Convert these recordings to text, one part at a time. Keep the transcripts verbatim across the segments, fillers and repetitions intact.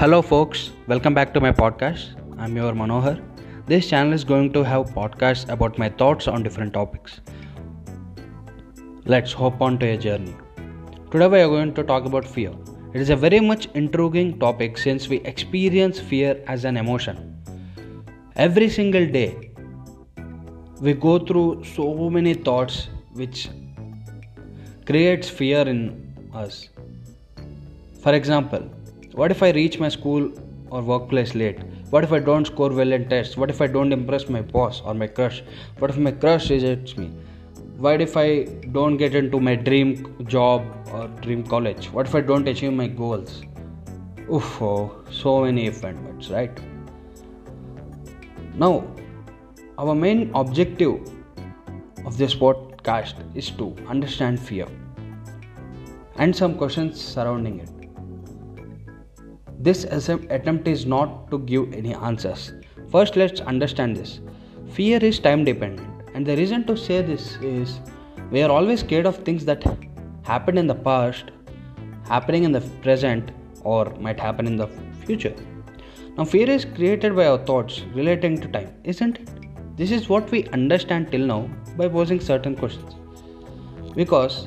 Hello folks, welcome back to my podcast. I'm your Manohar. This channel is going to have podcasts about my thoughts on different topics. Let's hop on to a journey. Today we are going to talk about fear. It is a very much intriguing topic since we experience fear as an emotion. Every single day, we go through so many thoughts which creates fear in us. For example, what if I reach my school or workplace late? What if I don't score well in tests? What if I don't impress my boss or my crush? What if my crush rejects me? What if I don't get into my dream job or dream college? What if I don't achieve my goals? Oof, oh, so many if and buts, right? Now, our main objective of this podcast is to understand fear and some questions surrounding it. This attempt is not to give any answers. First, let's understand this. Fear is time dependent, and the reason to say this is we are always scared of things that happened in the past, happening in the present, or might happen in the future. Now, fear is created by our thoughts relating to time, isn't it? This is what we understand till now by posing certain questions. Because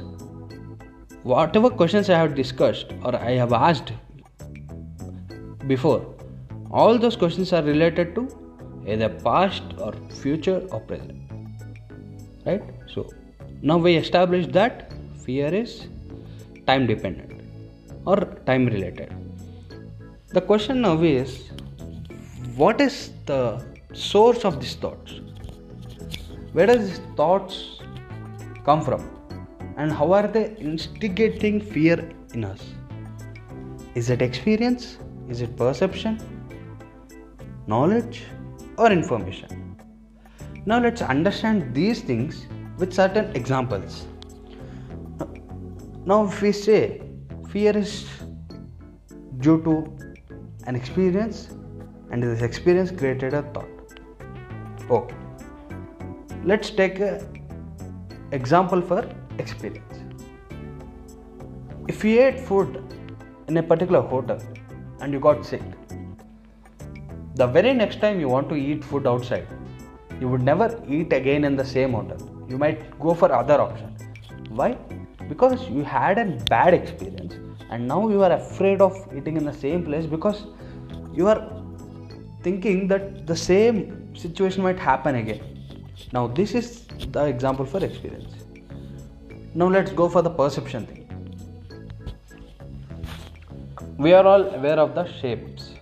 whatever questions I have discussed or I have asked before, all those questions are related to either past or future or present, right? So now we established that fear is time dependent or time related. The question now is, what is the source of these thoughts? Where does these thoughts come from? And how are they instigating fear in us? Is it experience? Is it perception, knowledge, or information? Now let's understand these things with certain examples. Now if we say fear is due to an experience and this experience created a thought. Okay. Let's take an example for experience. If you ate food in a particular hotel, and you got sick. The very next time you want to eat food outside, you would never eat again in the same hotel. You might go for other option. Why? Because you had a bad experience and now you are afraid of eating in the same place because you are thinking that the same situation might happen again. Now this is the example for experience. Now let's go for the perception thing. We are all aware of the shapes.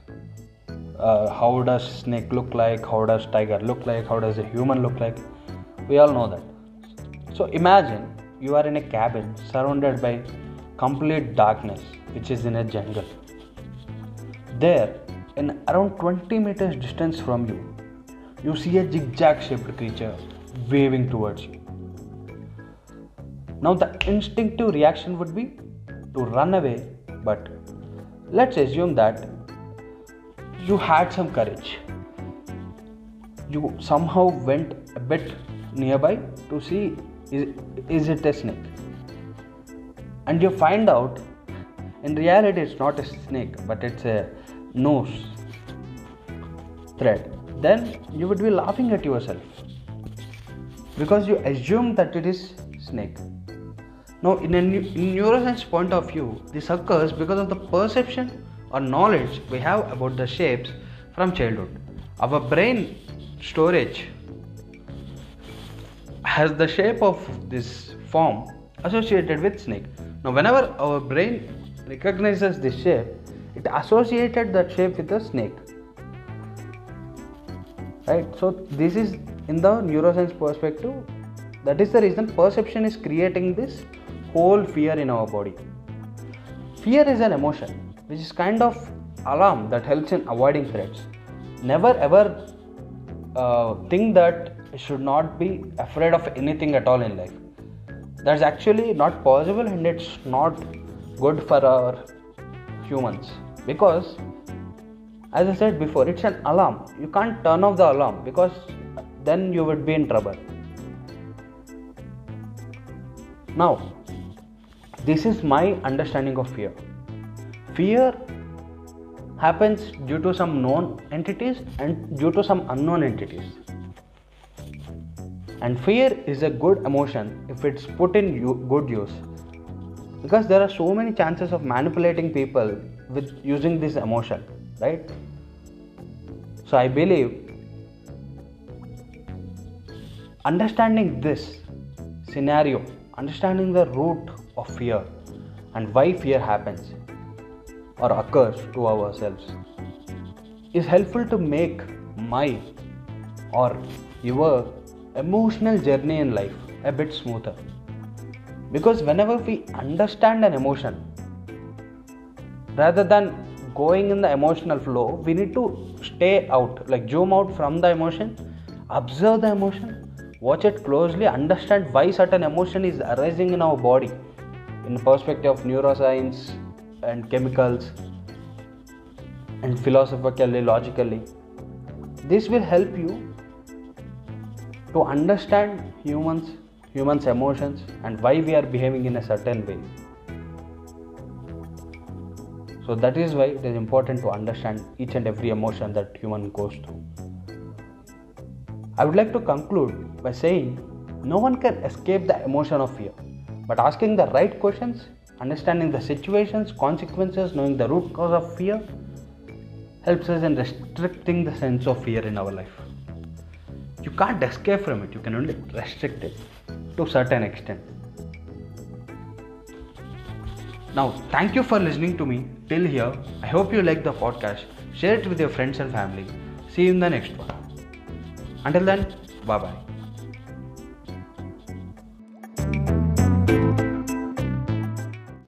Uh, how does snake look like? How does tiger look like? How does a human look like? We all know that. So imagine you are in a cabin surrounded by complete darkness, which is in a jungle. There, in around twenty meters distance from you, you see a zigzag shaped creature waving towards you. Now the instinctive reaction would be to run away, but let's assume that you had some courage. You somehow went a bit nearby to see is, is it a snake? And you find out in reality it's not a snake but it's a nose thread. Then you would be laughing at yourself because you assume that it is snake. Now, in a neuroscience point of view, this occurs because of the perception or knowledge we have about the shapes from childhood. Our brain storage has the shape of this form associated with snake. Now, whenever our brain recognizes this shape, it associated that shape with the snake. Right? So, this is in the neuroscience perspective. That is the reason perception is creating this whole fear in our body. Fear is an emotion, which is kind of alarm that helps in avoiding threats. Never ever uh, think that you should not be afraid of anything at all in life. That's actually not possible and it's not good for our humans. Because, as I said before, it's an alarm. You can't turn off the alarm because then you would be in trouble. Now, this is my understanding of fear. Fear happens due to some known entities and due to some unknown entities. And fear is a good emotion if it's put in u- good use, because there are so many chances of manipulating people with using this emotion, right? So I believe understanding this scenario, understanding the root of fear and why fear happens or occurs to ourselves is helpful to make my or your emotional journey in life a bit smoother. Because whenever we understand an emotion, rather than going in the emotional flow, we need to stay out, like zoom out from the emotion, observe the emotion, watch it closely, understand why certain emotion is arising in our body in the perspective of neuroscience and chemicals and philosophically, logically. This will help you to understand humans, humans' emotions and why we are behaving in a certain way. So that is why it is important to understand each and every emotion that human goes through. I would like to conclude by saying no one can escape the emotion of fear, but asking the right questions, understanding the situations, consequences, knowing the root cause of fear helps us in restricting the sense of fear in our life. You can't escape from it, you can only restrict it to a certain extent. Now, thank you for listening to me till here. I hope you like the podcast. Share it with your friends and family. See you in the next one. Until then, bye bye.